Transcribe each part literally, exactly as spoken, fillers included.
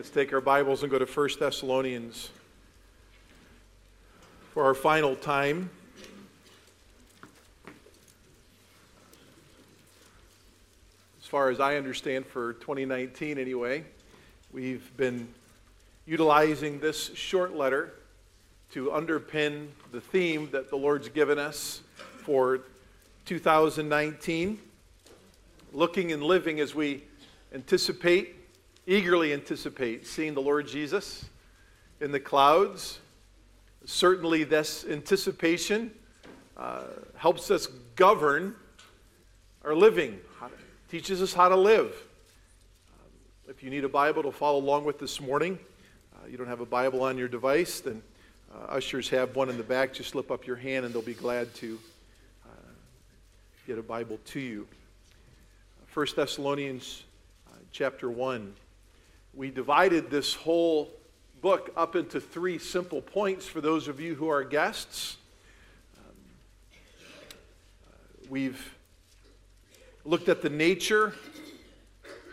Let's take our Bibles and go to First Thessalonians for our final time. As far as I understand, for twenty nineteen anyway, we've been utilizing this short letter to underpin the theme that the Lord's given us for two thousand nineteen, looking and living as we anticipate, eagerly anticipate, seeing the Lord Jesus in the clouds. Certainly this anticipation uh, helps us govern our living, how to, teaches us how to live. Um, if you need a Bible to follow along with this morning, uh, you don't have a Bible on your device, then uh, ushers have one in the back. Just slip up your hand and they'll be glad to uh, get a Bible to you. First Thessalonians uh, chapter one. We divided this whole book up into three simple points for those of you who are guests. Um, uh, we've looked at the nature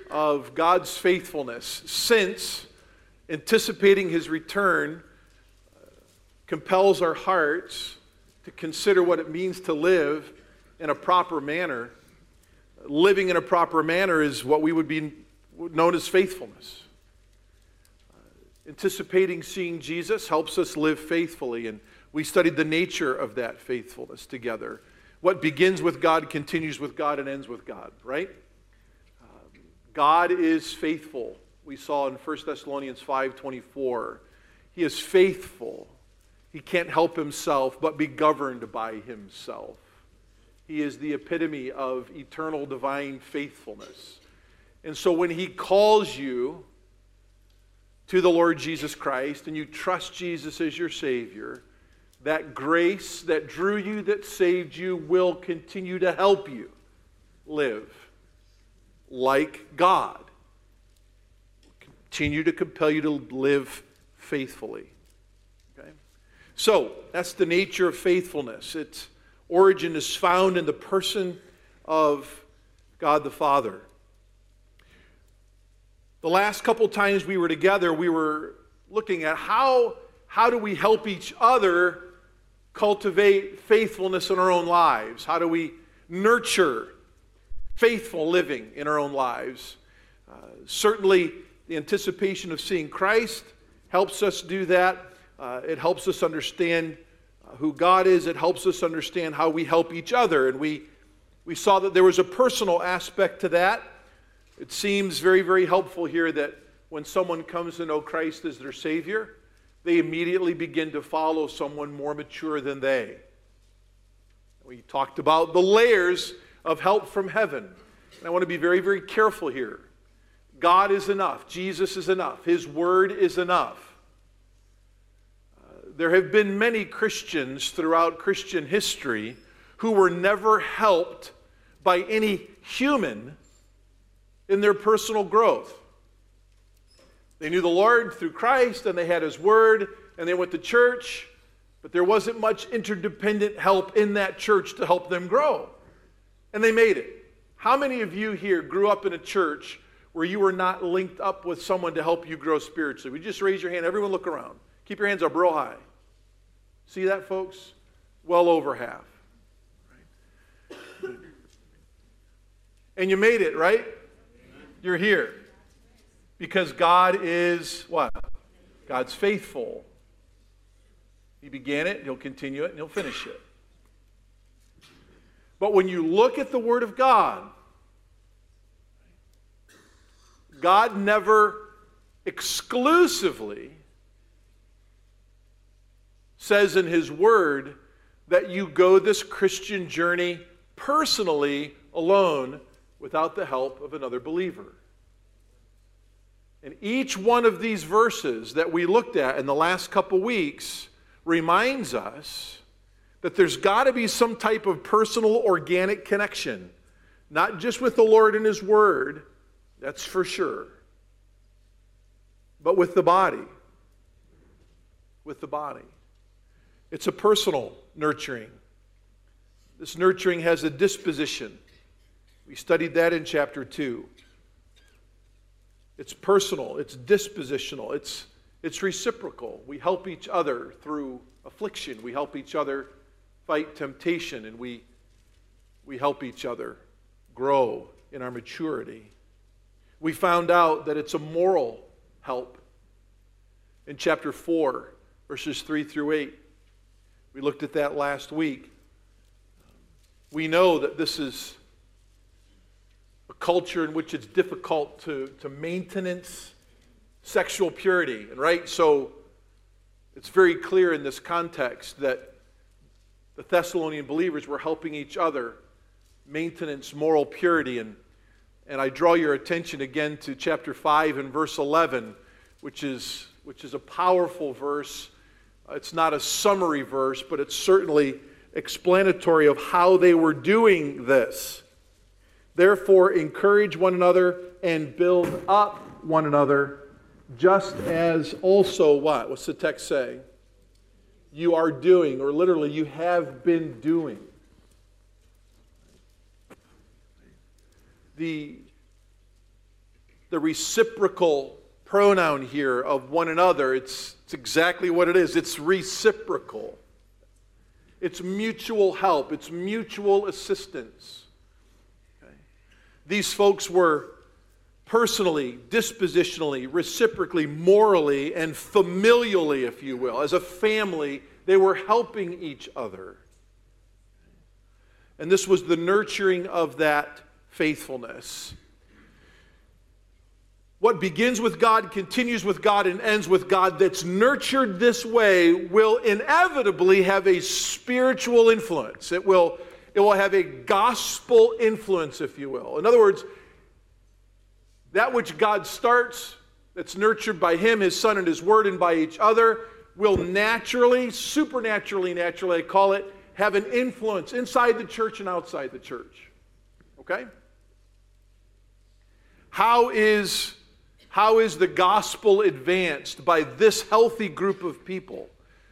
of God's faithfulness since anticipating His return uh, compels our hearts to consider what it means to live in a proper manner. Living in a proper manner is what we would be known as faithfulness. Anticipating seeing Jesus helps us live faithfully, and we studied the nature of that faithfulness together. What begins with God continues with God and ends with God, right? Um, God is faithful. We saw in First Thessalonians five twenty-four. He is faithful. He can't help himself but be governed by himself. He is the epitome of eternal divine faithfulness. And so when he calls you to the Lord Jesus Christ, and you trust Jesus as your Savior, that grace that drew you, that saved you, will continue to help you live like God. Continue to compel you to live faithfully. Okay? So, that's the nature of faithfulness. Its origin is found in the person of God the Father. The last couple times we were together, we were looking at how, how do we help each other cultivate faithfulness in our own lives? How do we nurture faithful living in our own lives? Uh, certainly, the anticipation of seeing Christ helps us do that. Uh, it helps us understand uh, who God is. It helps us understand how we help each other. And we, we saw that there was a personal aspect to that. It seems very, very helpful here that when someone comes to know Christ as their Savior, they immediately begin to follow someone more mature than they. We talked about the layers of help from heaven. And I want to be very, very careful here. God is enough. Jesus is enough. His Word is enough. Uh, there have been many Christians throughout Christian history who were never helped by any human in their personal growth. They knew the Lord through Christ, and they had His Word, and they went to church, but there wasn't much interdependent help in that church to help them grow. And they made it. How many of you here grew up in a church where you were not linked up with someone to help you grow spiritually? Would you just raise your hand? Everyone look around. Keep your hands up real high. See that, folks? Well over half. Right? And you made it, right? You're here because God is what? God's faithful. He began it, He'll continue it, and He'll finish it. But when you look at the Word of God, God never exclusively says in His Word that you go this Christian journey personally alone, without the help of another believer. And each one of these verses that we looked at in the last couple weeks reminds us that there's got to be some type of personal, organic connection, not just with the Lord and His Word, that's for sure, but with the body. With the body. It's a personal nurturing. This nurturing has a disposition. We studied that in chapter two. It's personal, it's dispositional, it's, it's reciprocal. We help each other through affliction. We help each other fight temptation, and we, we help each other grow in our maturity. We found out that it's a moral help. In chapter four, verses three through eight, we looked at that last week. We know that this is a culture in which it's difficult to, to maintain sexual purity, right? So it's very clear in this context that the Thessalonian believers were helping each other maintain moral purity. And, and I draw your attention again to chapter five and verse eleven, which is, which is a powerful verse. It's not a summary verse, but it's certainly explanatory of how they were doing this. Therefore, encourage one another and build up one another, just as also what? What's the text say? You are doing, or literally you have been doing. The, the reciprocal pronoun here of one another, it's, it's exactly what it is. It's reciprocal. It's mutual help. It's mutual assistance. Okay. These folks were personally, dispositionally, reciprocally, morally, and familially, if you will. As a family, they were helping each other. And this was the nurturing of that faithfulness. What begins with God, continues with God, and ends with God, that's nurtured this way, will inevitably have a spiritual influence. It will, it will have a gospel influence, if you will. In other words, that which God starts, that's nurtured by Him, His Son, and His Word, and by each other, will naturally, supernaturally, naturally, I call it, have an influence inside the church and outside the church. Okay? How is... How is the gospel advanced by this healthy group of people?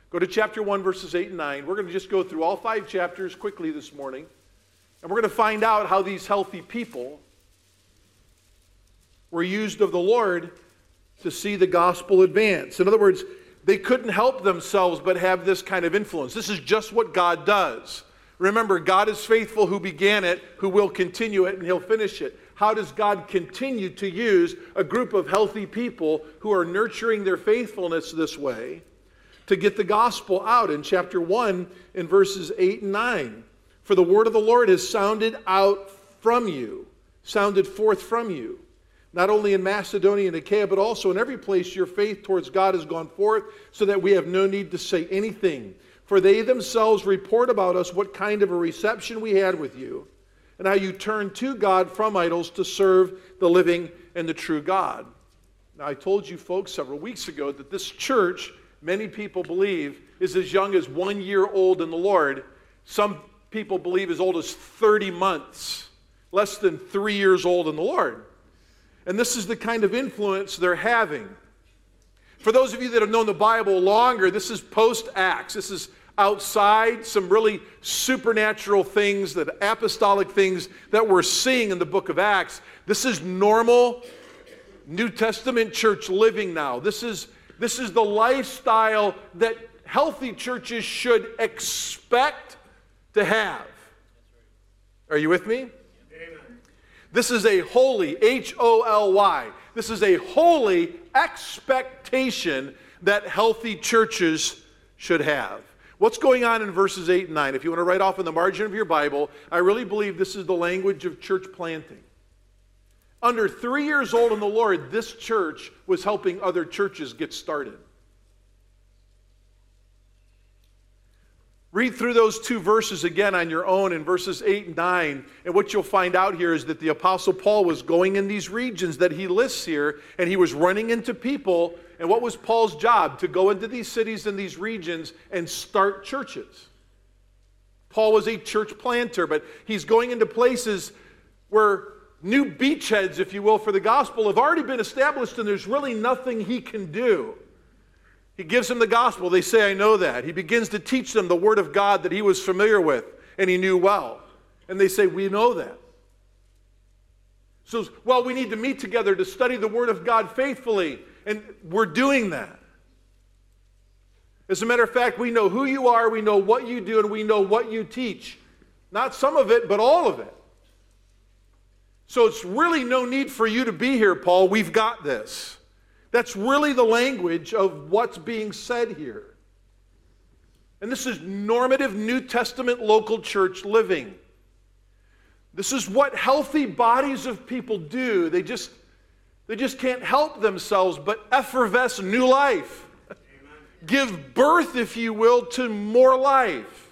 Go to chapter one, verses eight and nine. We're going to just go through all five chapters quickly this morning. And we're going to find out how these healthy people were used of the Lord to see the gospel advance. In other words, they couldn't help themselves but have this kind of influence. This is just what God does. Remember, God is faithful who began it, who will continue it, and He'll finish it. How does God continue to use a group of healthy people who are nurturing their faithfulness this way to get the gospel out? In chapter one, in verses eight and nine, for the word of the Lord has sounded out from you, sounded forth from you, not only in Macedonia and Achaia, but also in every place your faith towards God has gone forth, so that we have no need to say anything. For they themselves report about us what kind of a reception we had with you, and how you turn to God from idols to serve the living and the true God. Now, I told you folks several weeks ago that this church, many people believe, is as young as one year old in the Lord. Some people believe as old as thirty months, less than three years old in the Lord. And this is the kind of influence they're having. For those of you that have known the Bible longer, this is post-Acts. This is outside some really supernatural things, the apostolic things that we're seeing in the book of Acts. This is normal New Testament church living now. This is, this is the lifestyle that healthy churches should expect to have. Are you with me? Amen. This is a holy, H O L Y. This is a holy expectation that healthy churches should have. What's going on in verses eight and nine? If you want to write off in the margin of your Bible, I really believe this is the language of church planting. Under three years old in the Lord, this church was helping other churches get started. Read through those two verses again on your own in verses eight and nine. And what you'll find out here is that the Apostle Paul was going in these regions that he lists here, and he was running into people. And what was Paul's job? To go into these cities and these regions and start churches. Paul was a church planter, but he's going into places where new beachheads, if you will, for the gospel have already been established, and there's really nothing he can do. He gives them the gospel. They say, I know that. He begins to teach them the word of God that he was familiar with and he knew well. And they say, we know that. So, well, we need to meet together to study the Word of God faithfully, and we're doing that. As a matter of fact, we know who you are, we know what you do, and we know what you teach. Not some of it, but all of it. So it's really no need for you to be here, Paul. We've got this. That's really the language of what's being said here. And this is normative New Testament local church living. This is what healthy bodies of people do. They just, they just can't help themselves but effervesce new life. Give birth, if you will, to more life.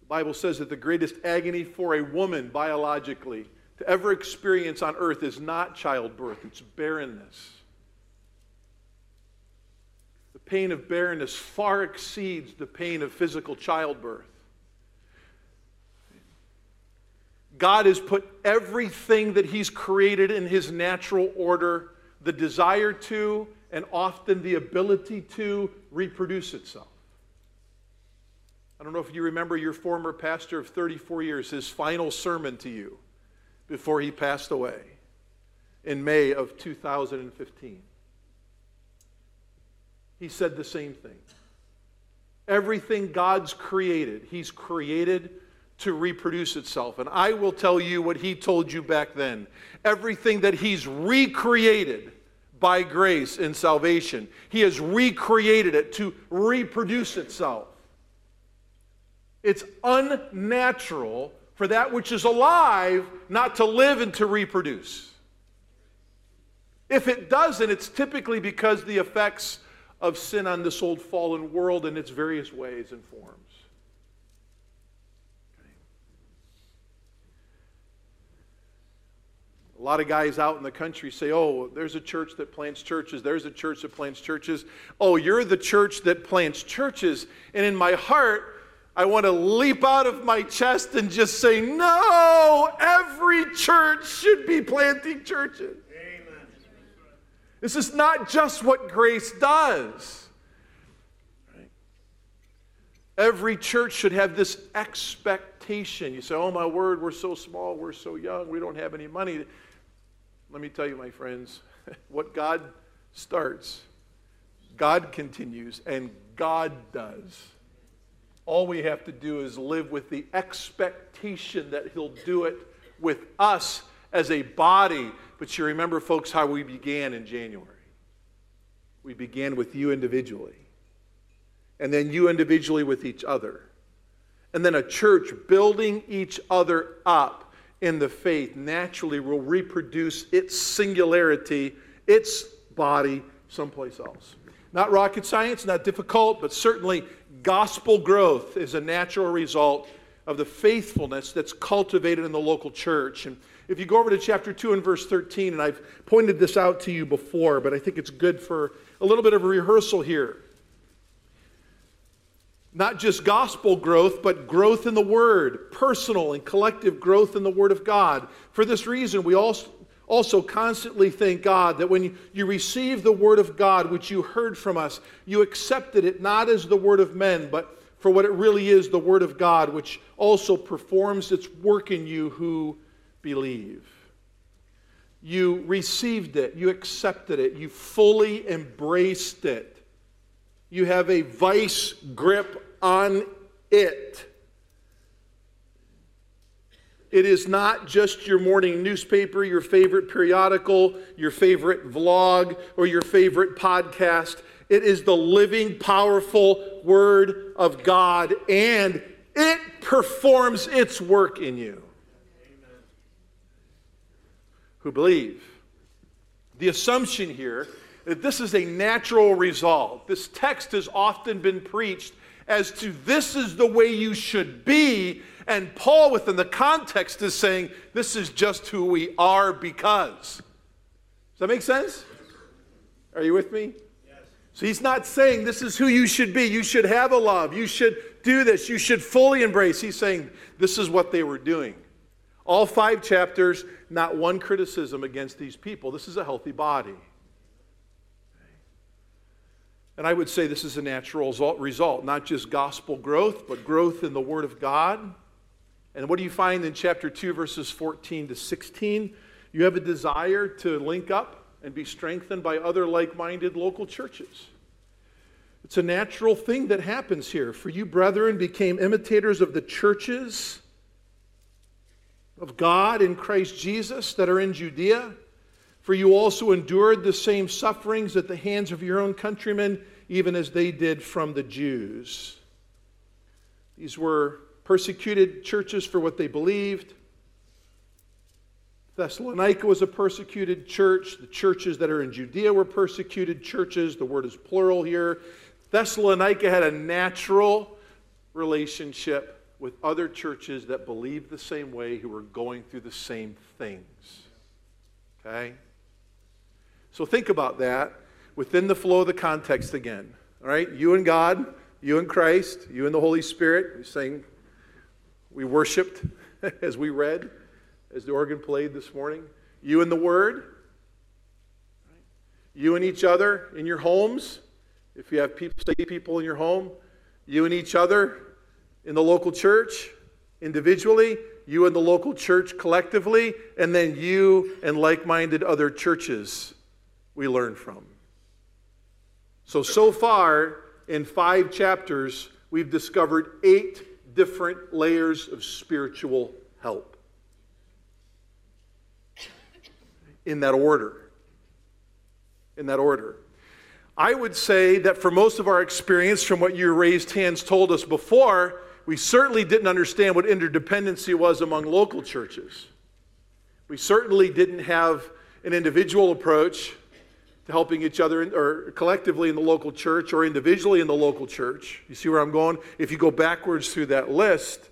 The Bible says that the greatest agony for a woman biologically to ever experience on earth is not childbirth, it's barrenness. The pain of barrenness far exceeds the pain of physical childbirth. God has put everything that He's created in His natural order, the desire to, and often the ability to, reproduce itself. I don't know if you remember your former pastor of thirty-four years, his final sermon to you before he passed away in May of two thousand fifteen. He said the same thing. Everything God's created, He's created to reproduce itself. And I will tell you what He told you back then. Everything that He's recreated by grace in salvation, He has recreated it to reproduce itself. It's unnatural for that which is alive not to live and to reproduce. If it doesn't, it's typically because the effects of sin on this old fallen world in its various ways and forms. A lot of guys out in the country say, oh, there's a church that plants churches. There's a church that plants churches. Oh, you're the church that plants churches. And in my heart, I want to leap out of my chest and just say, no, every church should be planting churches. Amen. This is not just what grace does. Every church should have this expectation. You say, oh, my word, we're so small, we're so young, we don't have any money. Let me tell you, my friends, what God starts, God continues, and God does. All we have to do is live with the expectation that He'll do it with us as a body. But you remember, folks, how we began in January. We began with you individually, and then you individually with each other, and then a church building each other up in the faith naturally will reproduce its singularity, its body, someplace else. Not rocket science, not difficult, but certainly gospel growth is a natural result of the faithfulness that's cultivated in the local church. And if you go over to chapter two and verse thirteen, and I've pointed this out to you before, but I think it's good for a little bit of a rehearsal here. Not just gospel growth, but growth in the Word, personal and collective growth in the Word of God. For this reason, we also constantly thank God that when you received the Word of God, which you heard from us, you accepted it not as the Word of men, but for what it really is, the Word of God, which also performs its work in you who believe. You received it, you accepted it, you fully embraced it. You have a vice grip on it. It is not just your morning newspaper, your favorite periodical, your favorite vlog, or your favorite podcast. It is the living, powerful Word of God, and it performs its work in you. Amen. Who believe. The assumption here, this is a natural result. This text has often been preached as to this is the way you should be, and Paul within the context is saying this is just who we are because. Does that make sense? Are you with me? Yes. So he's not saying this is who you should be. You should have a love. You should do this. You should fully embrace. He's saying this is what they were doing. All five chapters, not one criticism against these people. This is a healthy body. And I would say this is a natural result, not just gospel growth, but growth in the Word of God, And what do you find in chapter two, verses fourteen to sixteen? You have a desire to link up and be strengthened by other like-minded local churches. It's a natural thing that happens here. For you, brethren, became imitators of the churches of God in Christ Jesus that are in Judea. For you also endured the same sufferings at the hands of your own countrymen, even as they did from the Jews. These were persecuted churches for what they believed. Thessalonica was a persecuted church. The churches that are in Judea were persecuted churches. The word is plural here. Thessalonica had a natural relationship with other churches that believed the same way, who were going through the same things. Okay? So think about that within the flow of the context again. All right? You and God, you and Christ, you and the Holy Spirit. We sang, we worshiped as we read, as the organ played this morning. You and the Word. You and each other in your homes. If you have people, say people in your home. You and each other in the local church individually. You and the local church collectively. And then you and like-minded other churches we learn from. So, so far in five chapters, we've discovered eight different layers of spiritual help. In that order. In that order. I would say that for most of our experience, from what your raised hands told us before, we certainly didn't understand what interdependency was among local churches. We certainly didn't have an individual approach to helping each other, in, or collectively in the local church, or individually in the local church. You see where I'm going? If you go backwards through that list,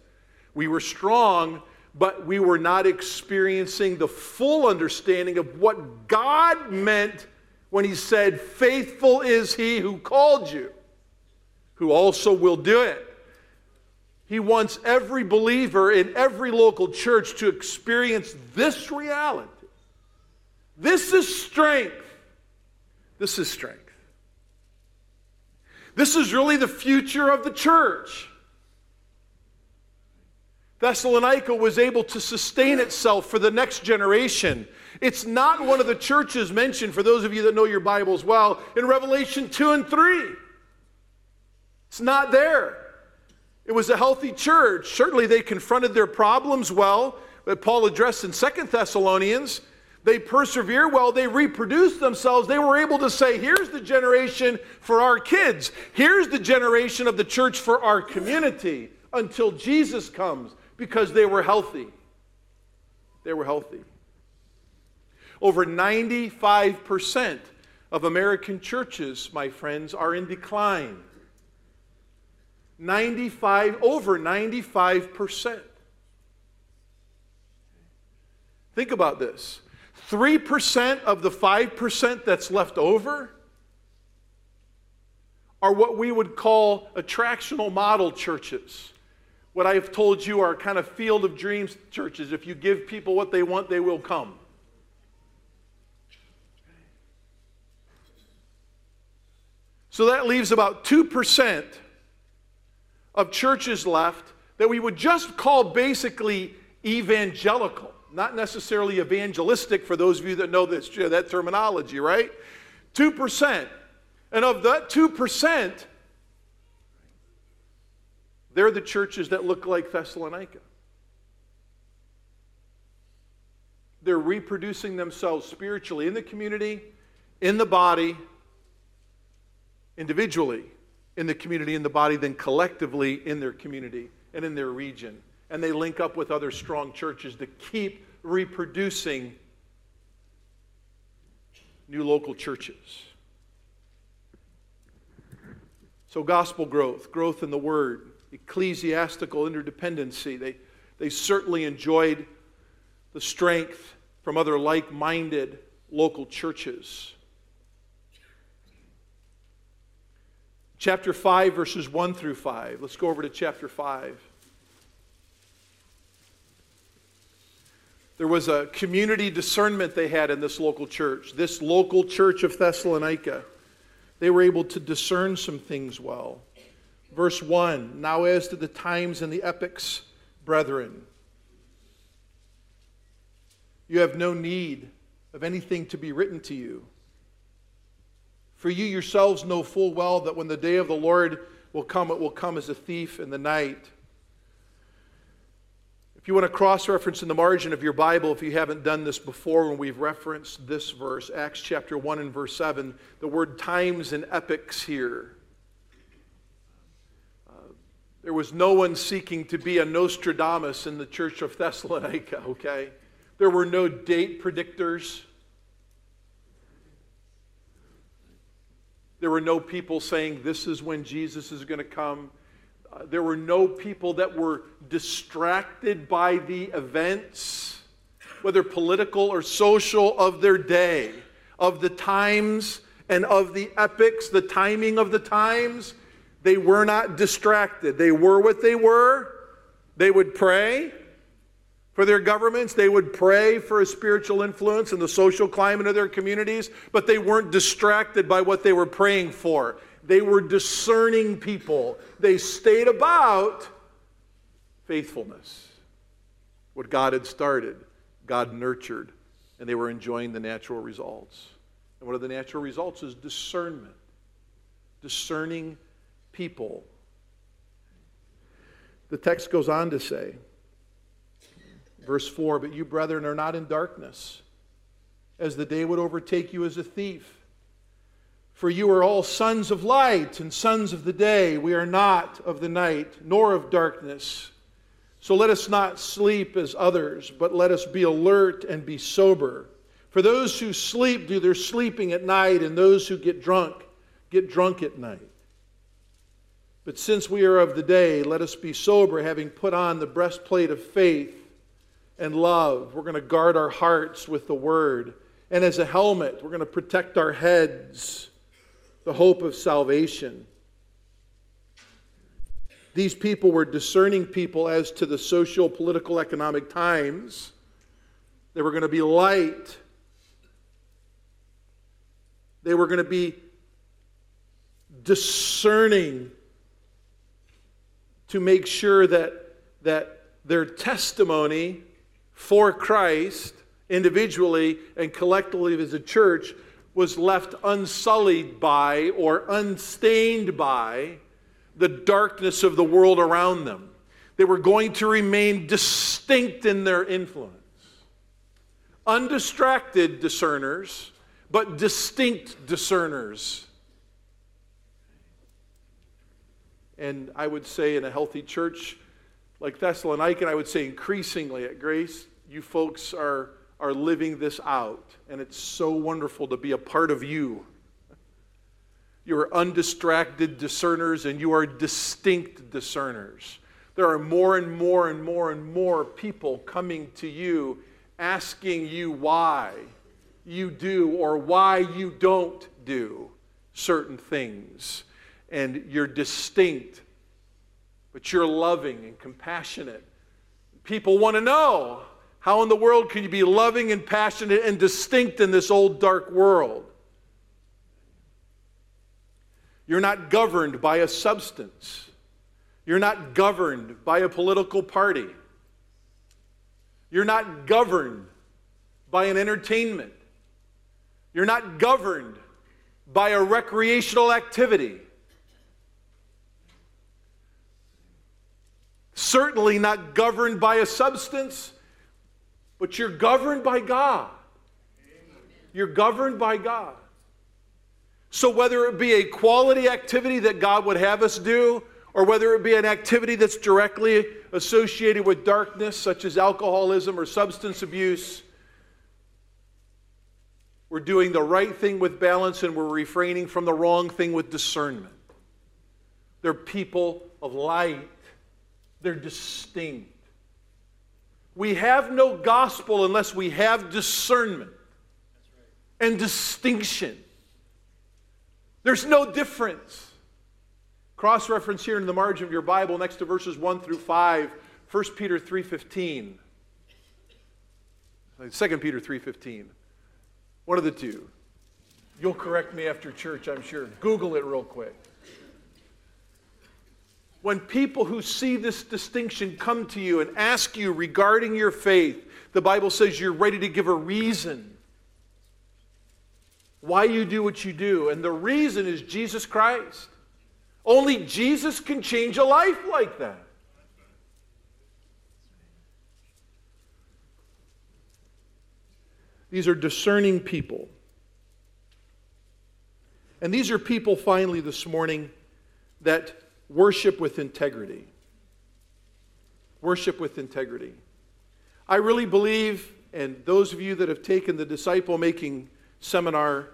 we were strong, but we were not experiencing the full understanding of what God meant when he said, faithful is he who called you, who also will do it. He wants every believer in every local church to experience this reality. This is strength. This is strength. This is really the future of the church. Thessalonica was able to sustain itself for the next generation. It's not one of the churches mentioned, for those of you that know your Bibles well, in Revelation two and three. It's not there. It was a healthy church. Certainly they confronted their problems well, that Paul addressed in Second Thessalonians. They persevere well. They reproduced themselves. They were able to say, here's the generation for our kids. Here's the generation of the church for our community until Jesus comes. Because they were healthy. They were healthy. Over ninety-five percent of American churches, my friends, are in decline. ninety-five, over ninety-five percent. Think about this. three percent of the five percent that's left over are what we would call attractional model churches. What I've told you are kind of field of dreams churches. If you give people what they want, they will come. So that leaves about two percent of churches left that we would just call basically evangelical. Not necessarily evangelistic, for those of you that know this, that terminology, right? two percent. And of that two percent, they're the churches that look like Thessalonica. They're reproducing themselves spiritually in the community, in the body, individually in the community, in the body, then collectively in their community and in their region. And they link up with other strong churches to keep reproducing new local churches. So gospel growth, growth in the Word, ecclesiastical interdependency. They, they certainly enjoyed the strength from other like-minded local churches. Chapter five, verses one through five. Let's go over to chapter five. There was a community discernment they had in this local church, this local church of Thessalonica. They were able to discern some things well. Verse one, now as to the times and the epochs, brethren. You have no need of anything to be written to you. For you yourselves know full well that when the day of the Lord will come, it will come as a thief in the night. If you want to cross-reference in the margin of your Bible, if you haven't done this before when we've referenced this verse, Acts chapter one and verse seven, the word times and epochs here. Uh, there was no one seeking to be a Nostradamus in the church of Thessalonica, okay? There were no date predictors. There were no people saying this is when Jesus is going to come. Uh, there were no people that were distracted by the events, whether political or social, of their day, of the times and of the epochs, the timing of the times. They were not distracted. They were what they were. They would pray for their governments. They would pray for a spiritual influence in the social climate of their communities, but they weren't distracted by what they were praying for. They were discerning people. They stayed about faithfulness. What God had started, God nurtured, and they were enjoying the natural results. And one of the natural results is discernment. Discerning people. The text goes on to say, verse four, but you, brethren, are not in darkness, as the day would overtake you as a thief. For you are all sons of light and sons of the day. We are not of the night, nor of darkness. So let us not sleep as others, but let us be alert and be sober. For those who sleep do their sleeping at night, and those who get drunk get drunk at night. But since we are of the day, let us be sober, having put on the breastplate of faith and love. We're going to guard our hearts with the word. And as a helmet, we're going to protect our heads. The hope of salvation. These people were discerning people as to the social, political, economic times. They were going to be light. They were going to be discerning to make sure that, that their testimony for Christ, individually and collectively as a church, was left unsullied by or unstained by the darkness of the world around them. They were going to remain distinct in their influence. Undistracted discerners, but distinct discerners. And I would say in a healthy church like Thessalonica, I would say increasingly at Grace, you folks are are living this out, and it's so wonderful to be a part of you. You are undistracted discerners, and you are distinct discerners. There are more and more and more and more people coming to you, asking you why you do or why you don't do certain things. And you're distinct, but you're loving and compassionate. People want to know, how in the world can you be loving and passionate and distinct in this old dark world? You're not governed by a substance. You're not governed by a political party. You're not governed by an entertainment. You're not governed by a recreational activity. Certainly not governed by a substance. But you're governed by God. You're governed by God. So whether it be a quality activity that God would have us do, or whether it be an activity that's directly associated with darkness, such as alcoholism or substance abuse, we're doing the right thing with balance and we're refraining from the wrong thing with discernment. They're people of light. They're distinct. We have no gospel unless we have discernment and distinction. There's no difference. Cross-reference here in the margin of your Bible next to verses one through five, First Peter three fifteen. Second Peter three fifteen. One of the two. You'll correct me after church, I'm sure. Google it real quick. When people who see this distinction come to you and ask you regarding your faith, the Bible says you're ready to give a reason why you do what you do. And the reason is Jesus Christ. Only Jesus can change a life like that. These are discerning people. And these are people, finally, this morning, that worship with integrity. Worship with integrity. I really believe, and those of you that have taken the disciple-making seminar,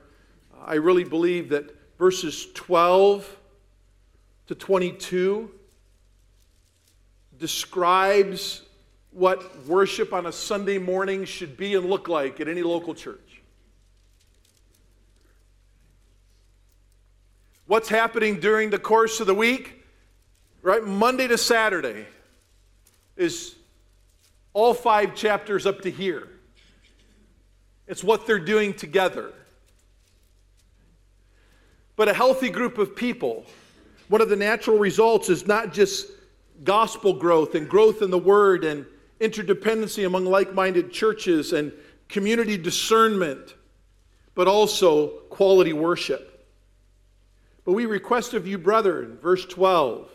I really believe that verses twelve to twenty-two describes what worship on a Sunday morning should be and look like at any local church. What's happening during the course of the week? Right, Monday to Saturday is all five chapters up to here. It's what they're doing together. But a healthy group of people, one of the natural results is not just gospel growth and growth in the Word and interdependency among like-minded churches and community discernment, but also quality worship. But we request of you, brethren, verse twelve,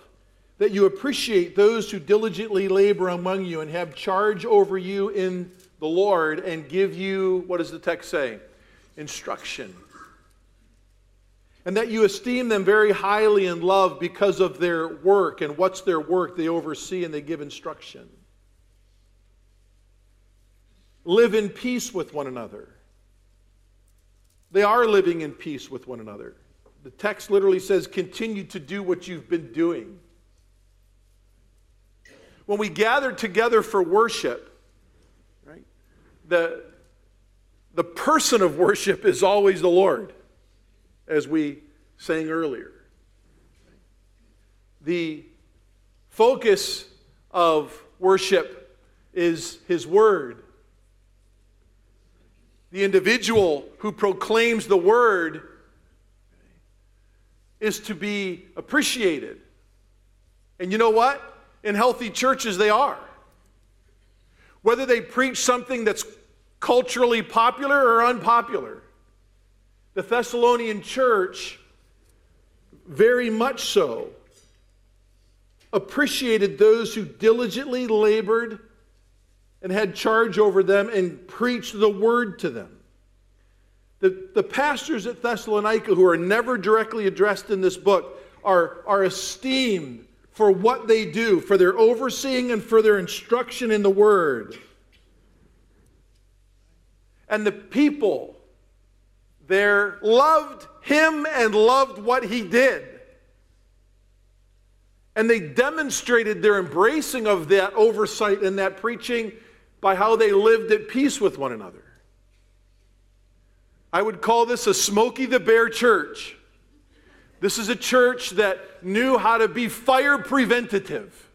that you appreciate those who diligently labor among you and have charge over you in the Lord and give you, what does the text say? Instruction. And that you esteem them very highly in love because of their work. And what's their work? They oversee and they give instruction. Live in peace with one another. They are living in peace with one another. The text literally says, continue to do what you've been doing. When we gather together for worship, right, the, the person of worship is always the Lord, as we sang earlier. The focus of worship is His Word. The individual who proclaims the Word is to be appreciated. And you know what? In healthy churches, they are. Whether they preach something that's culturally popular or unpopular, the Thessalonian church, very much so, appreciated those who diligently labored and had charge over them and preached the word to them. The, the pastors at Thessalonica, who are never directly addressed in this book, are, are esteemed for what they do, for their overseeing and for their instruction in the word. And the people there loved him and loved what he did. And they demonstrated their embracing of that oversight and that preaching by how they lived at peace with one another. I would call this a Smokey the Bear church. This is a church that knew how to be fire preventative.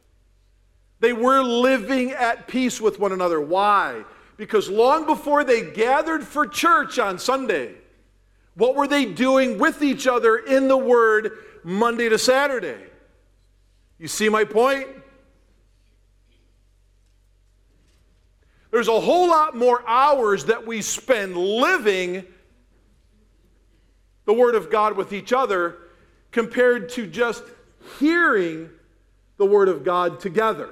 They were living at peace with one another. Why? Because long before they gathered for church on Sunday, what were they doing with each other in the Word Monday to Saturday? You see my point? There's a whole lot more hours that we spend living the Word of God with each other compared to just hearing the Word of God together.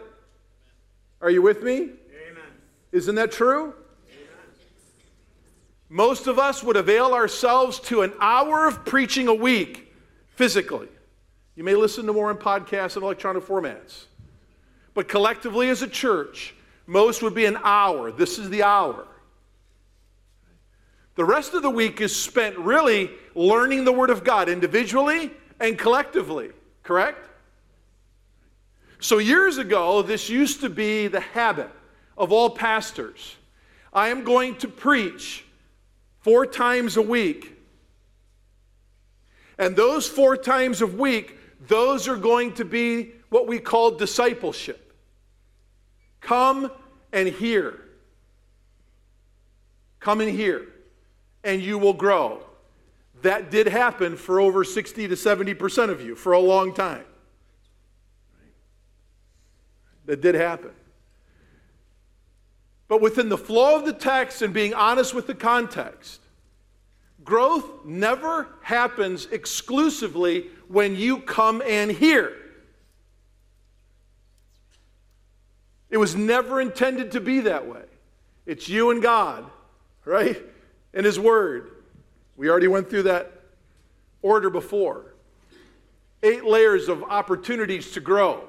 Are you with me? Amen. Isn't that true? Amen. Most of us would avail ourselves to an hour of preaching a week physically. You may listen to more in podcasts and electronic formats. But collectively as a church, most would be an hour. This is the hour. The rest of the week is spent really learning the Word of God individually and collectively, correct? So years ago, this used to be the habit of all pastors. I am going to preach four times a week. And those four times a week, those are going to be what we call discipleship. Come and hear. Come and hear. And you will grow. That did happen for over sixty to seventy percent of you for a long time. That did happen. But within the flow of the text and being honest with the context, growth never happens exclusively when you come and hear. It was never intended to be that way. It's you and God, right? And His Word. We already went through that order before. Eight layers of opportunities to grow.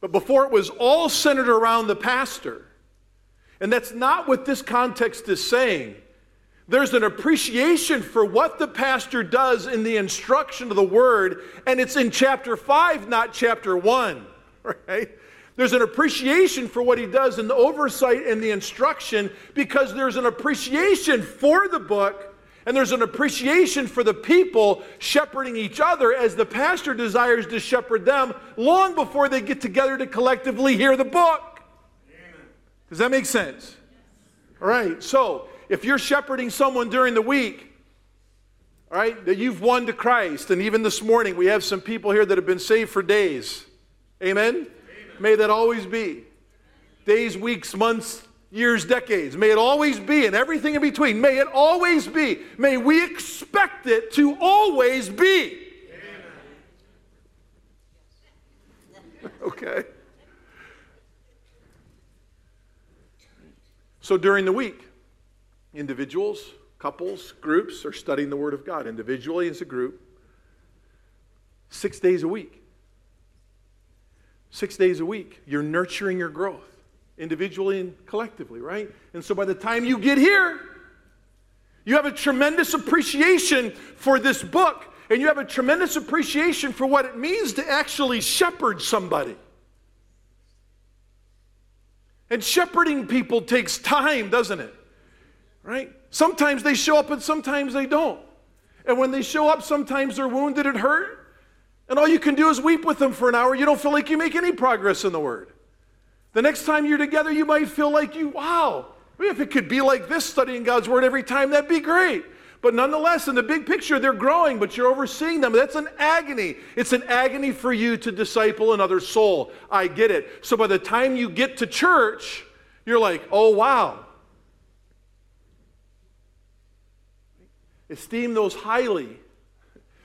But before it was all centered around the pastor. And that's not what this context is saying. There's an appreciation for what the pastor does in the instruction of the word, and it's in chapter five, not chapter one, right? There's an appreciation for what he does in the oversight and the instruction because there's an appreciation for the book and there's an appreciation for the people shepherding each other as the pastor desires to shepherd them long before they get together to collectively hear the book. Does that make sense? All right, so if you're shepherding someone during the week, all right, that you've won to Christ, and even this morning we have some people here that have been saved for days. Amen? Amen. May that always be. Days, weeks, months, years, decades. May it always be, and everything in between. May it always be. May we expect it to always be. Amen. Okay. So during the week, individuals, couples, groups are studying the Word of God, individually as a group, six days a week. Six days a week, you're nurturing your growth, individually and collectively, right? And so by the time you get here, you have a tremendous appreciation for this book, and you have a tremendous appreciation for what it means to actually shepherd somebody. And shepherding people takes time, doesn't it? Right? Sometimes they show up and sometimes they don't. And when they show up, sometimes they're wounded and hurt. And all you can do is weep with them for an hour. You don't feel like you make any progress in the Word. The next time you're together, you might feel like you, wow, I mean, if it could be like this, studying God's Word every time, that'd be great. But nonetheless, in the big picture, they're growing, but you're overseeing them. That's an agony. It's an agony for you to disciple another soul. I get it. So by the time you get to church, you're like, oh, wow. Esteem those highly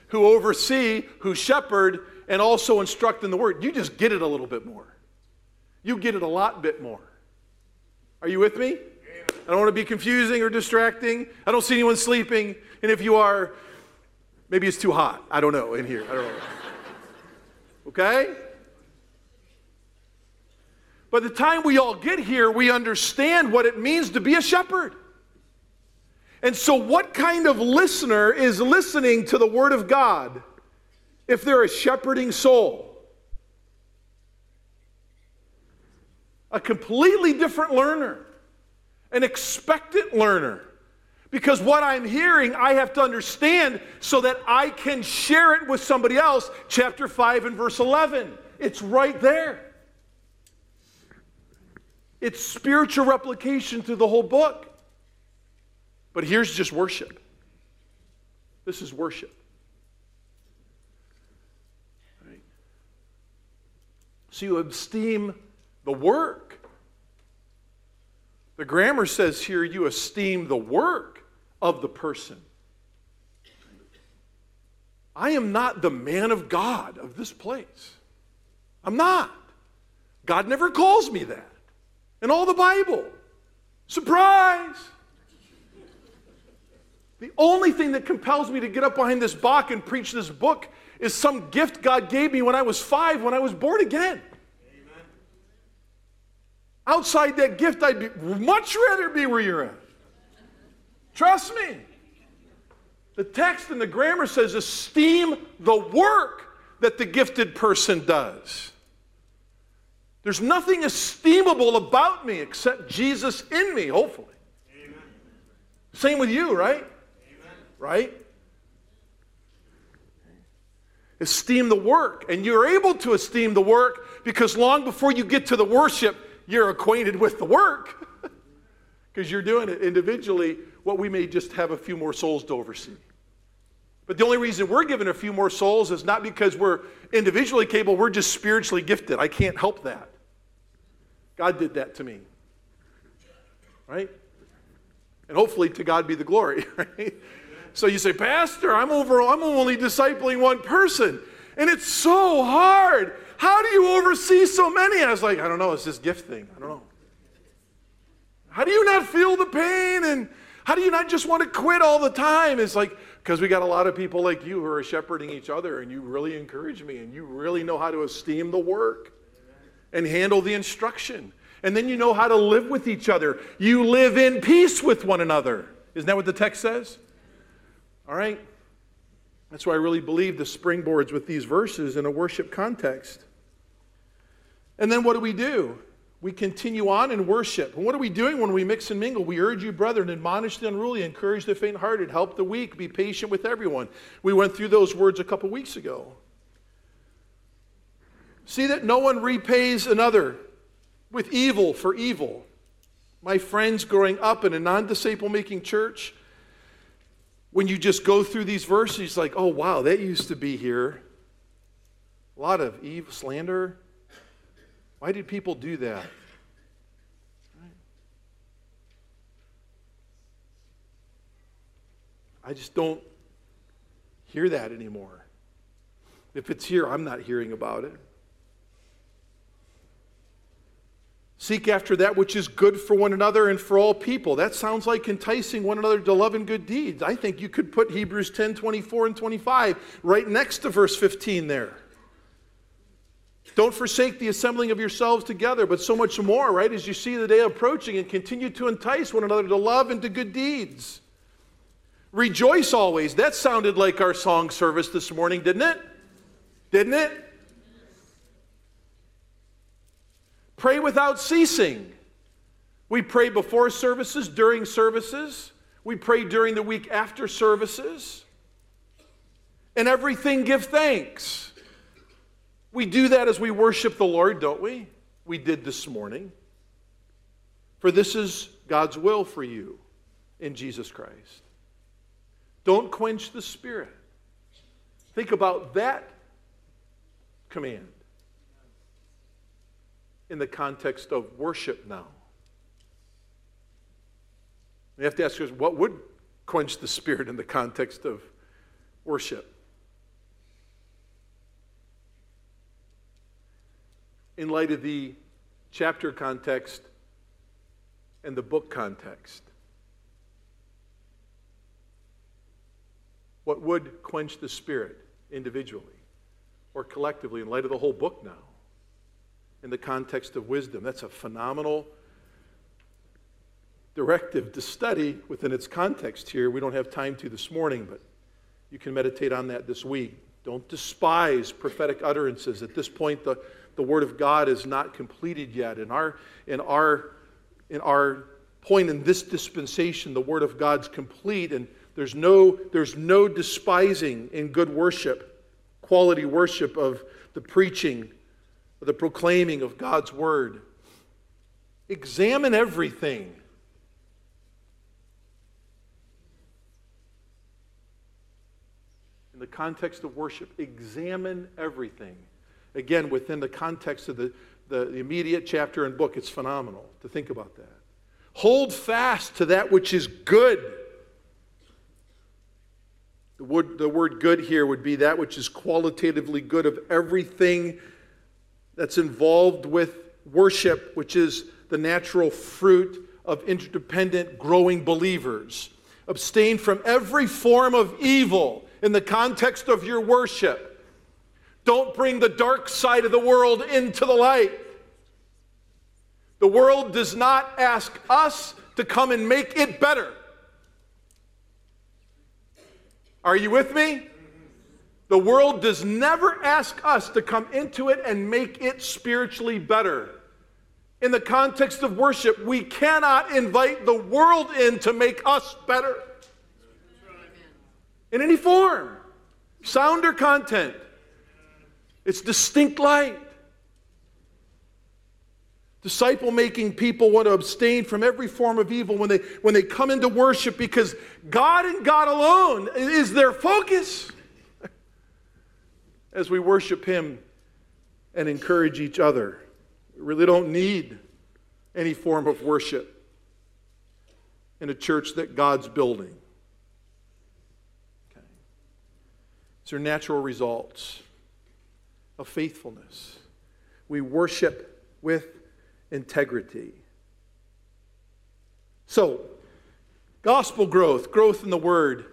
who oversee, who shepherd, and also instruct in the word. You just get it a little bit more. You get it a lot bit more. Are you with me? I don't want to be confusing or distracting. I don't see anyone sleeping. And if you are, maybe it's too hot. I don't know in here. I don't know. Okay? By the time we all get here, we understand what it means to be a shepherd. And so what kind of listener is listening to the Word of God if they're a shepherding soul? A completely different learner, an expectant learner. Because what I'm hearing, I have to understand so that I can share it with somebody else. Chapter five and verse eleven. It's right there. It's spiritual replication through the whole book. But here's just worship. This is worship. Right? So you esteem the work. The grammar says here you esteem the work of the person. I am not the man of God of this place. I'm not. God never calls me that. In all the Bible. Surprise! The only thing that compels me to get up behind this box and preach this book is some gift God gave me when I was five, when I was born again. Amen. Outside that gift, I'd be much rather be where you're at. Trust me. The text and the grammar says, esteem the work that the gifted person does. There's nothing esteemable about me except Jesus in me, hopefully. Amen. Same with you, right? Right? Esteem the work. And you're able to esteem the work because long before you get to the worship, you're acquainted with the work. Because you're doing it individually, what we may just have a few more souls to oversee. But the only reason we're given a few more souls is not because we're individually capable, we're just spiritually gifted. I can't help that. God did that to me, right? And hopefully to God be the glory, right? So you say, Pastor, I'm over, I'm only discipling one person, and it's so hard. How do you oversee so many? I was like, I don't know, it's this gift thing, I don't know. How do you not feel the pain, and how do you not just want to quit all the time? It's like, because we got a lot of people like you who are shepherding each other, and you really encourage me, and you really know how to esteem the work and handle the instruction. And then you know how to live with each other. You live in peace with one another. Isn't that what the text says? All right? That's why I really believe the springboards with these verses in a worship context. And then what do we do? We continue on in worship. And what are we doing when we mix and mingle? We urge you, brethren, admonish the unruly, encourage the faint-hearted, help the weak, be patient with everyone. We went through those words a couple weeks ago. See that no one repays another with evil for evil. My friends, growing up in a non-disciple-making church, when you just go through these verses, like, oh, wow, that used to be here. A lot of evil, slander. Why did people do that? I just don't hear that anymore. If it's here, I'm not hearing about it. Seek after that which is good for one another and for all people. That sounds like enticing one another to love and good deeds. I think you could put Hebrews ten, twenty-four, and twenty-five right next to verse fifteen there. Don't forsake the assembling of yourselves together, but so much more, right, as you see the day approaching, and continue to entice one another to love and to good deeds. Rejoice always. That sounded like our song service this morning, didn't it? Didn't it? Pray without ceasing. We pray before services, during services. We pray during the week after services. And everything give thanks. We do that as we worship the Lord, don't we? We did this morning. For this is God's will for you in Jesus Christ. Don't quench the Spirit. Think about that command in the context of worship now. We have to ask ourselves, what would quench the Spirit in the context of worship? In light of the chapter context and the book context, what would quench the Spirit individually or collectively in light of the whole book now in the context of wisdom? That's a phenomenal directive to study within its context here. We don't have time to this morning, but you can meditate on that this week. Don't despise prophetic utterances. At this point, the The Word of God is not completed yet. In our, in our, in our point in this dispensation, the Word of God's complete, and there's no, there's no despising in good worship, quality worship of the preaching, the proclaiming of God's Word. Examine everything. In the context of worship, examine everything. Again, within the context of the, the, the immediate chapter and book, it's phenomenal to think about that. Hold fast to that which is good. The word, the word good here would be that which is qualitatively good of everything that's involved with worship, which is the natural fruit of interdependent, growing believers. Abstain from every form of evil in the context of your worship. Don't bring the dark side of the world into the light. The world does not ask us to come and make it better. Are you with me? The world does never ask us to come into it and make it spiritually better. In the context of worship, we cannot invite the world in to make us better. In any form, sound or content. It's distinct light. Disciple-making people want to abstain from every form of evil when they, when they come into worship, because God and God alone is their focus as we worship Him and encourage each other. We really don't need any form of worship in a church that God's building. Okay. These are natural results of faithfulness. We worship with integrity. So, gospel growth, growth in the Word,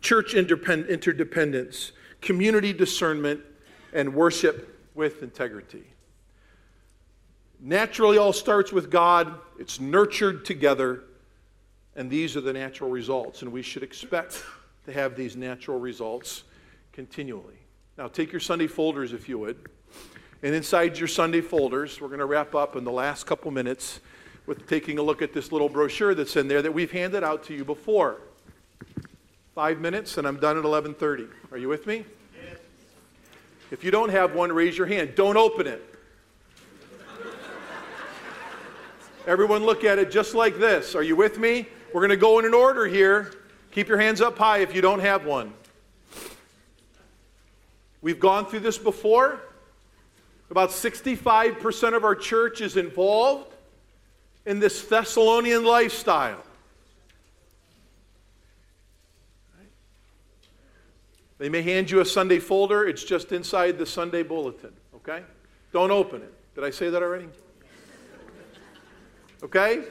church interdependence, community discernment, and worship with integrity. Naturally, all starts with God. It's nurtured together, and these are the natural results, and we should expect to have these natural results continually. Now, take your Sunday folders, if you would. And inside your Sunday folders, we're going to wrap up in the last couple minutes with taking a look at this little brochure that's in there that we've handed out to you before. Five minutes, and I'm done at eleven thirty. Are you with me? Yes. If you don't have one, raise your hand. Don't open it. Everyone look at it just like this. Are you with me? We're going to go in an order here. Keep your hands up high if you don't have one. We've gone through this before. About sixty-five percent of our church is involved in this Thessalonian lifestyle. They may hand you a Sunday folder. It's just inside the Sunday bulletin, okay? Don't open it. Did I say that already? Okay?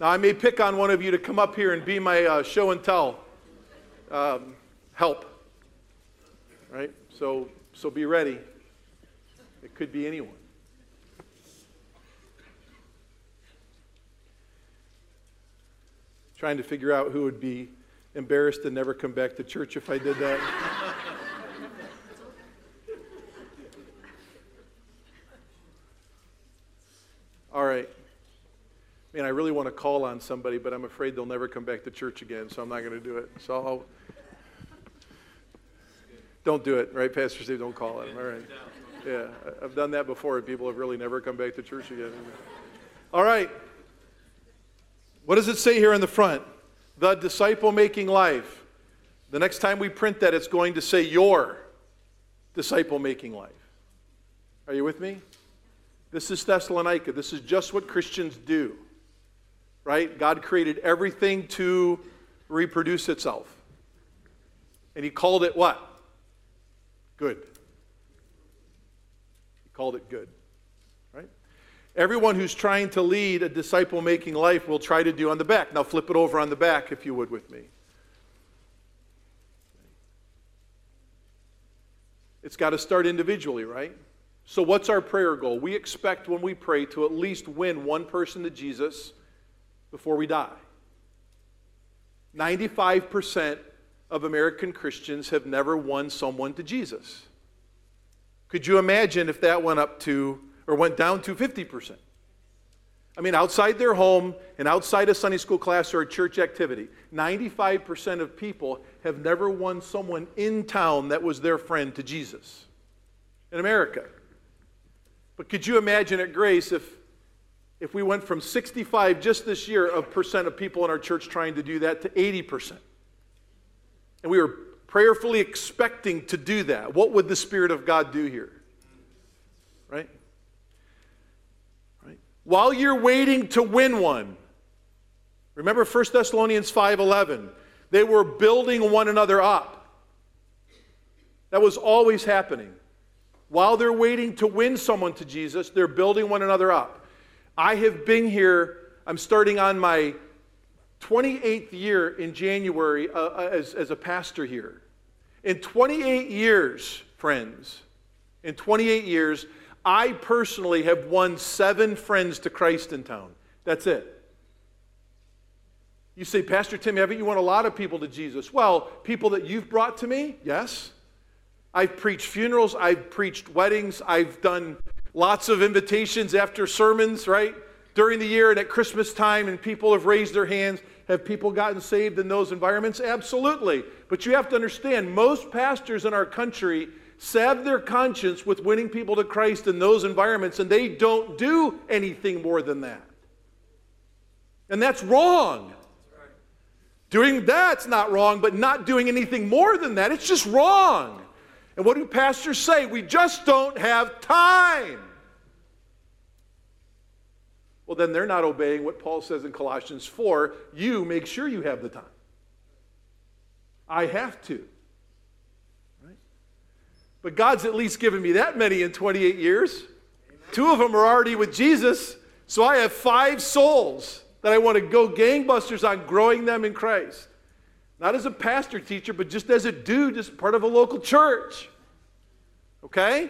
Now, I may pick on one of you to come up here and be my uh, show and tell um, help, right? So, so be ready. It could be anyone. Trying to figure out who would be embarrassed to never come back to church if I did that. All right. Man, I really want to call on somebody, but I'm afraid they'll never come back to church again, so I'm not going to do it. So I'll... Don't do it, right, Pastor Steve? Don't call on him. All right. Yeah, I've done that before, and people have really never come back to church again. All right. What does it say here in the front? The disciple-making life. The next time we print that, it's going to say your disciple-making life. Are you with me? This is Thessalonica. This is just what Christians do, right? God created everything to reproduce itself. And He called it what? Good. Called it good, right? Everyone who's trying to lead a disciple-making life will try to do on the back. Now flip it over on the back, if you would, with me. It's got to start individually, right? So what's our prayer goal? We expect when we pray to at least win one person to Jesus before we die. ninety-five percent of American Christians have never won someone to Jesus. Could you imagine if that went up to, or went down to fifty percent? I mean, outside their home and outside a Sunday school class or a church activity, ninety-five percent of people have never won someone in town that was their friend to Jesus in America. But could you imagine at Grace if, if we went from sixty-five just this year of percent of people in our church trying to do that to eighty percent? And we were prayerfully expecting to do that. What would the Spirit of God do here? Right? Right? While you're waiting to win one, remember First Thessalonians five eleven. They were building one another up. That was always happening. While they're waiting to win someone to Jesus, they're building one another up. I have been here, I'm starting on my twenty-eighth year in January uh, as, as a pastor here. In twenty-eight years, friends, in twenty-eight years, I personally have won seven friends to Christ in town. That's it. You say, Pastor Tim, haven't you won a lot of people to Jesus? Well, people that you've brought to me, yes. I've preached funerals, I've preached weddings, I've done lots of invitations after sermons, right? During the year and at Christmas time, and people have raised their hands. Have people gotten saved in those environments? Absolutely. But you have to understand, most pastors in our country salve their conscience with winning people to Christ in those environments, and they don't do anything more than that. And that's wrong. Doing that's not wrong, but not doing anything more than that, it's just wrong. And what do pastors say? We just don't have time. Well, then they're not obeying what Paul says in Colossians four. You make sure you have the time. I have to. Right? But God's at least given me that many in twenty-eight years. Amen. Two of them are already with Jesus, so I have five souls that I want to go gangbusters on growing them in Christ. Not as a pastor teacher, but just as a dude, just part of a local church. Okay?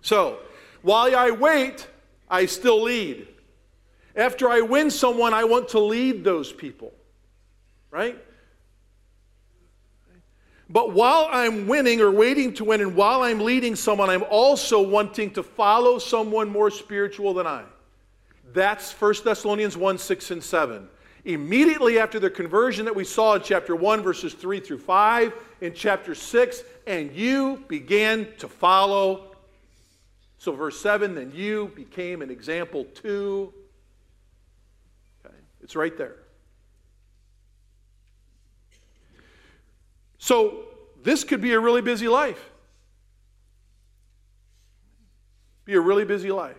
So, while I wait, I still lead. After I win someone, I want to lead those people. Right? But while I'm winning or waiting to win, and while I'm leading someone, I'm also wanting to follow someone more spiritual than I. That's First Thessalonians one, six, and seven. Immediately after the conversion that we saw in chapter one, verses three through five, in chapter six, and you began to follow. So verse seven, then you became an example to. Okay, it's right there. So this could be a really busy life. Be a really busy life.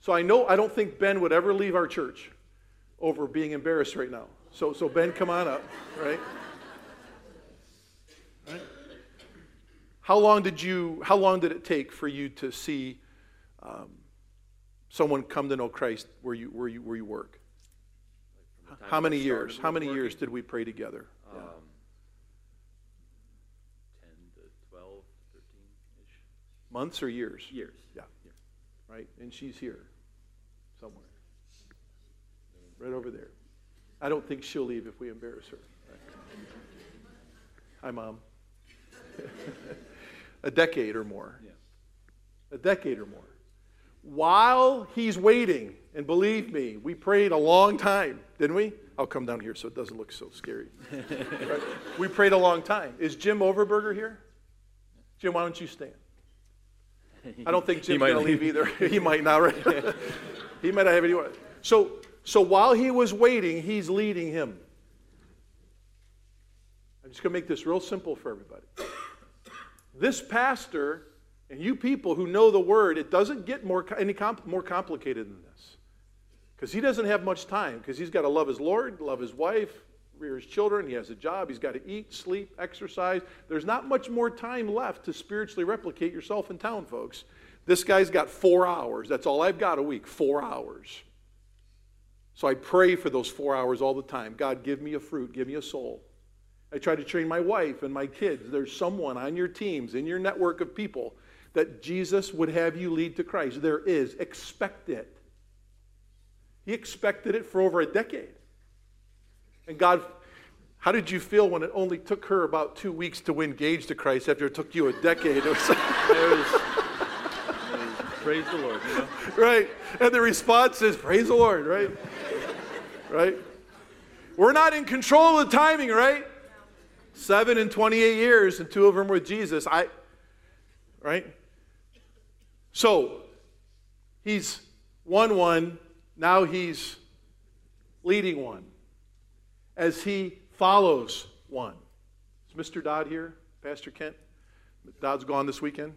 So I know, I don't think Ben would ever leave our church over being embarrassed right now. So, so Ben, come on up, right? Right? How long did you, how long did it take for you to see um, someone come to know Christ where you, where you, where you work? How many years? How many years did we pray together? Um, yeah. ten to twelve, thirteen-ish. Months or years? Years. Yeah. Yeah. Right? And she's here. Somewhere. Right over there. I don't think she'll leave if we embarrass her. Right. Hi, Mom. A decade or more. Yeah. A decade or more. While he's waiting, and believe me, we prayed a long time, didn't we? I'll come down here so it doesn't look so scary. Right? We prayed a long time. Is Jim Overberger here? Jim, why don't you stand? I don't think Jim's going to leave either. He might not. Right? He might not have anyone. So, so while he was waiting, he's leading him. I'm just going to make this real simple for everybody. This pastor and you people who know the word, it doesn't get more any comp, more complicated than this. Because he doesn't have much time, because he's got to love his Lord, love his wife, rear his children, he has a job, he's got to eat, sleep, exercise. There's not much more time left to spiritually replicate yourself in town, folks. This guy's got four hours. That's all I've got a week, four hours. So I pray for those four hours all the time. God, give me a fruit, give me a soul. I try to train my wife and my kids. There's someone on your teams, in your network of people, that Jesus would have you lead to Christ. There is. Expect it. He expected it for over a decade. And God, how did you feel when it only took her about two weeks to win Gage to Christ after it took you a decade? It was, it was, it was, praise the Lord, you know? Right. And the response is, praise the Lord, right? Right? We're not in control of the timing, right? Seven and twenty-eight years, and two of them were with Jesus. I, right? So, he's won one. Now he's leading one as he follows one. Is Mister Dodd here? Pastor Kent? Dodd's gone this weekend?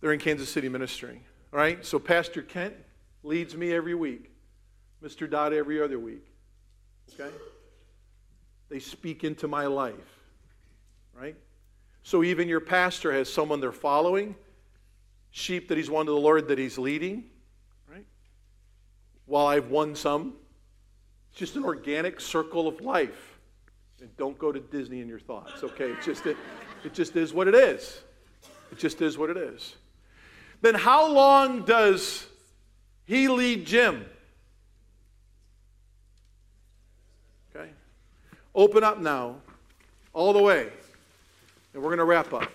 They're in Kansas City ministering. All right? So Pastor Kent leads me every week. Mister Dodd every other week. Okay? They speak into my life. Right? So even your pastor has someone they're following, sheep that he's won to the Lord that he's leading. While I've won some, it's just an organic circle of life. And don't go to Disney in your thoughts, okay? It just, it, it just is what it is. It just is what it is. Then how long does he lead Jim? Okay? Open up now, all the way. And we're going to wrap up.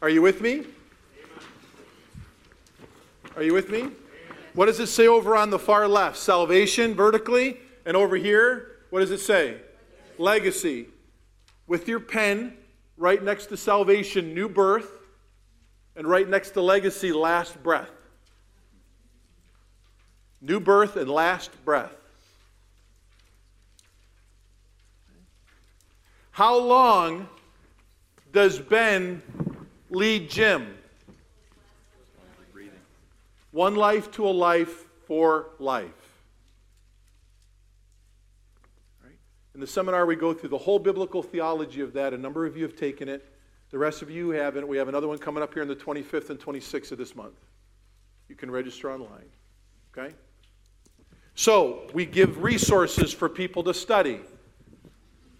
Are you with me? Are you with me? What does it say over on the far left? Salvation, vertically. And over here, what does it say? Legacy. With your pen, Right next to salvation, new birth. And right next to legacy, last breath. New birth and last breath. How long does Ben lead Jim? One life to a life for life. In the seminar, we go through the whole biblical theology of that. A number of you have taken it. The rest of you haven't. We have another one coming up here on the twenty-fifth and twenty-sixth of this month. You can register online. Okay? So, we give resources for people to study.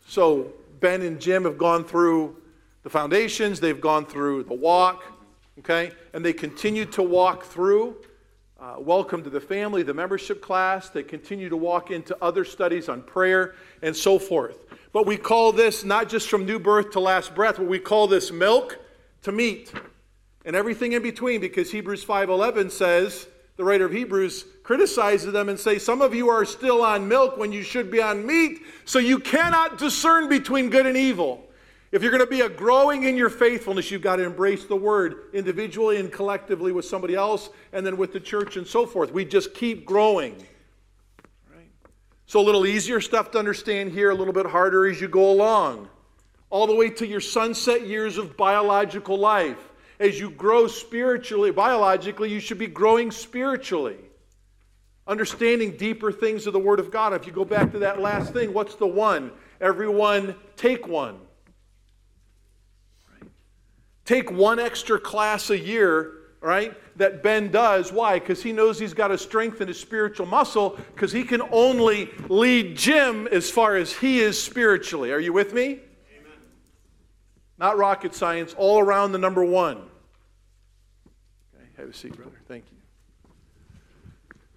So, Ben and Jim have gone through the foundations. They've gone through the walk. Okay? And they continue to walk through. Uh, welcome to the family, the membership class. They continue to walk into other studies on prayer and so forth. But we call this not just from new birth to last breath, but we call this milk to meat and everything in between, because Hebrews five eleven says, the writer of Hebrews criticizes them and says, some of you are still on milk when you should be on meat, so you cannot discern between good and evil. If you're going to be a growing in your faithfulness, you've got to embrace the word individually and collectively with somebody else and then with the church and so forth. We just keep growing. Right? So a little easier stuff to understand here, a little bit harder as you go along. All the way to your sunset years of biological life. As you grow spiritually, biologically, you should be growing spiritually. Understanding deeper things of the Word of God. If you go back to that last thing, what's the one? Everyone take one. Take one extra class a year, right, that Ben does. Why? Because he knows he's got to strengthen his spiritual muscle, because he can only lead Jim as far as he is spiritually. Are you with me? Amen. Not rocket science, all around the number one. Okay, have a seat, brother. Thank you.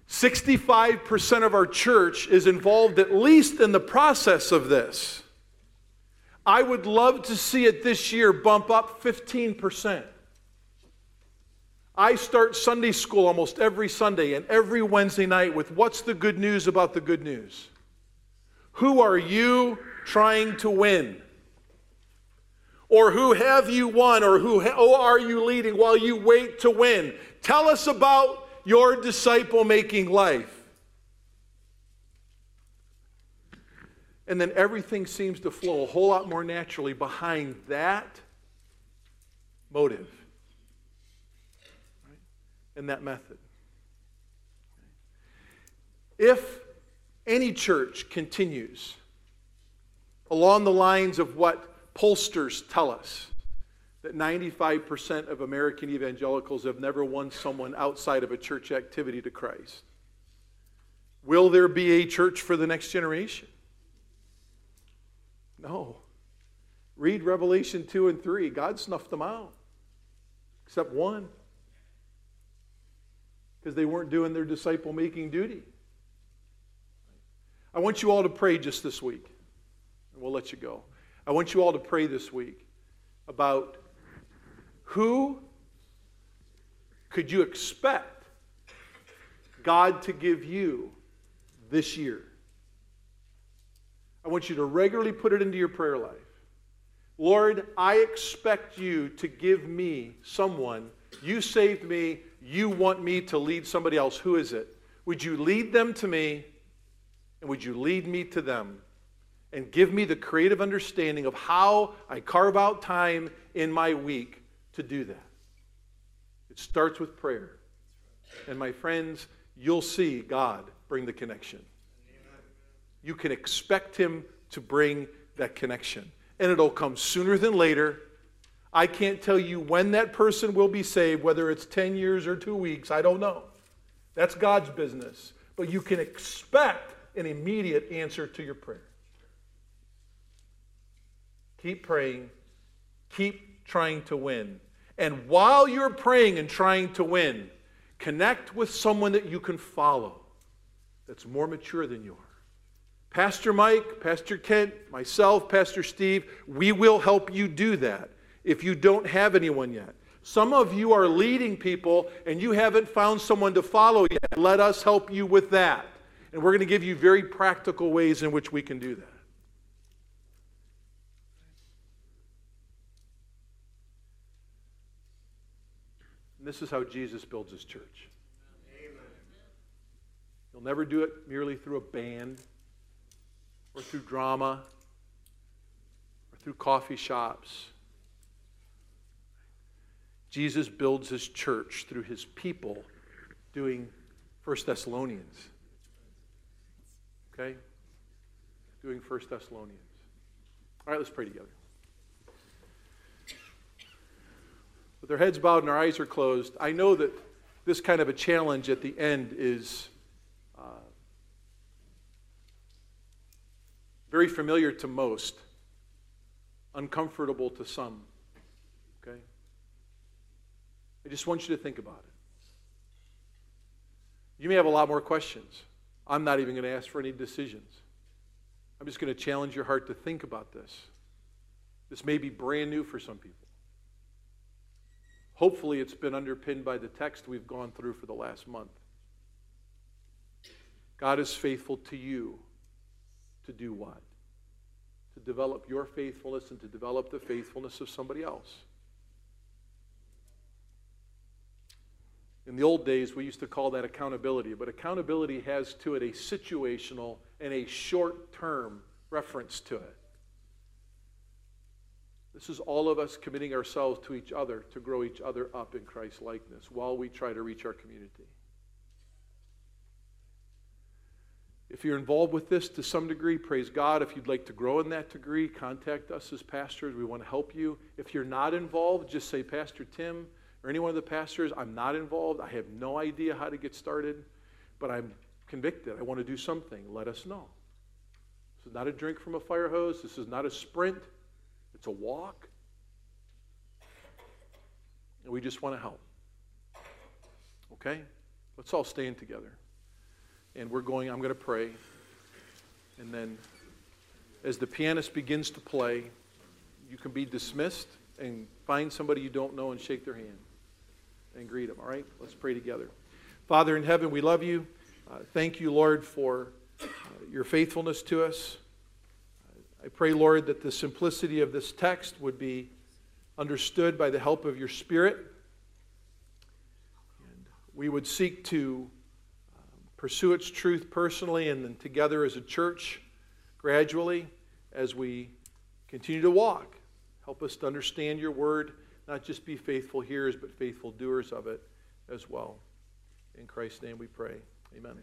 sixty-five percent of our church is involved at least in the process of this. I would love to see it this year bump up fifteen percent. I start Sunday school almost every Sunday and every Wednesday night with what's the good news about the good news? Who are you trying to win? Or who have you won? Or who ha- oh, are you leading while you wait to win? Tell us about your disciple-making life. And then everything seems to flow a whole lot more naturally behind that motive, right? And that method. If any church continues along the lines of what pollsters tell us, that ninety-five percent of American evangelicals have never won someone outside of a church activity to Christ, will there be a church for the next generation? No. Read Revelation two and three. God snuffed them out. Except one. Because they weren't doing their disciple-making duty. I want you all to pray just this week. And we'll let you go. I want you all to pray this week about who could you expect God to give you this year? I want you to regularly put it into your prayer life. Lord, I expect you to give me someone. You saved me. You want me to lead somebody else. Who is it? Would you lead them to me? And would you lead me to them? And give me the creative understanding of how I carve out time in my week to do that. It starts with prayer. And my friends, you'll see God bring the connection. You can expect him to bring that connection. And it'll come sooner than later. I can't tell you when that person will be saved, whether it's ten years or two weeks. I don't know. That's God's business. But you can expect an immediate answer to your prayer. Keep praying. Keep trying to win. And while you're praying and trying to win, connect with someone that you can follow that's more mature than you are. Pastor Mike, Pastor Kent, myself, Pastor Steve, we will help you do that if you don't have anyone yet. Some of you are leading people and you haven't found someone to follow yet. Let us help you with that. And we're going to give you very practical ways in which we can do that. This is how Jesus builds his church. Amen. He'll never do it merely through a band or through drama or through coffee shops. Jesus builds his church through his people doing First Thessalonians. Okay? Doing First Thessalonians. All right, let's pray together. With our heads bowed and our eyes are closed, I know that this kind of a challenge at the end is uh, very familiar to most, uncomfortable to some. Okay? I just want you to think about it. You may have a lot more questions. I'm not even going to ask for any decisions. I'm just going to challenge your heart to think about this. This may be brand new for some people. Hopefully it's been underpinned by the text we've gone through for the last month. God is faithful to you to do what? To develop your faithfulness and to develop the faithfulness of somebody else. In the old days, we used to call that accountability, but accountability has to it a situational and a short-term reference to it. This is all of us committing ourselves to each other to grow each other up in Christ's likeness while we try to reach our community. If you're involved with this to some degree, praise God. If you'd like to grow in that degree, contact us as pastors. We want to help you. If you're not involved, just say, Pastor Tim, or any one of the pastors, I'm not involved. I have no idea how to get started, but I'm convicted. I want to do something. Let us know. This is not a drink from a fire hose. This is not a sprint. It's a walk. And we just want to help. Okay? Let's all stand together. And we're going, I'm going to pray. And then as the pianist begins to play, you can be dismissed and find somebody you don't know and shake their hand and greet them, all right? Let's pray together. Father in heaven, we love you. Uh, thank you, Lord, for uh, your faithfulness to us. I pray, Lord, that the simplicity of this text would be understood by the help of your Spirit. And we would seek to uh, pursue its truth personally and then together as a church gradually as we continue to walk. Help us to understand your word, not just be faithful hearers, but faithful doers of it as well. In Christ's name we pray. Amen.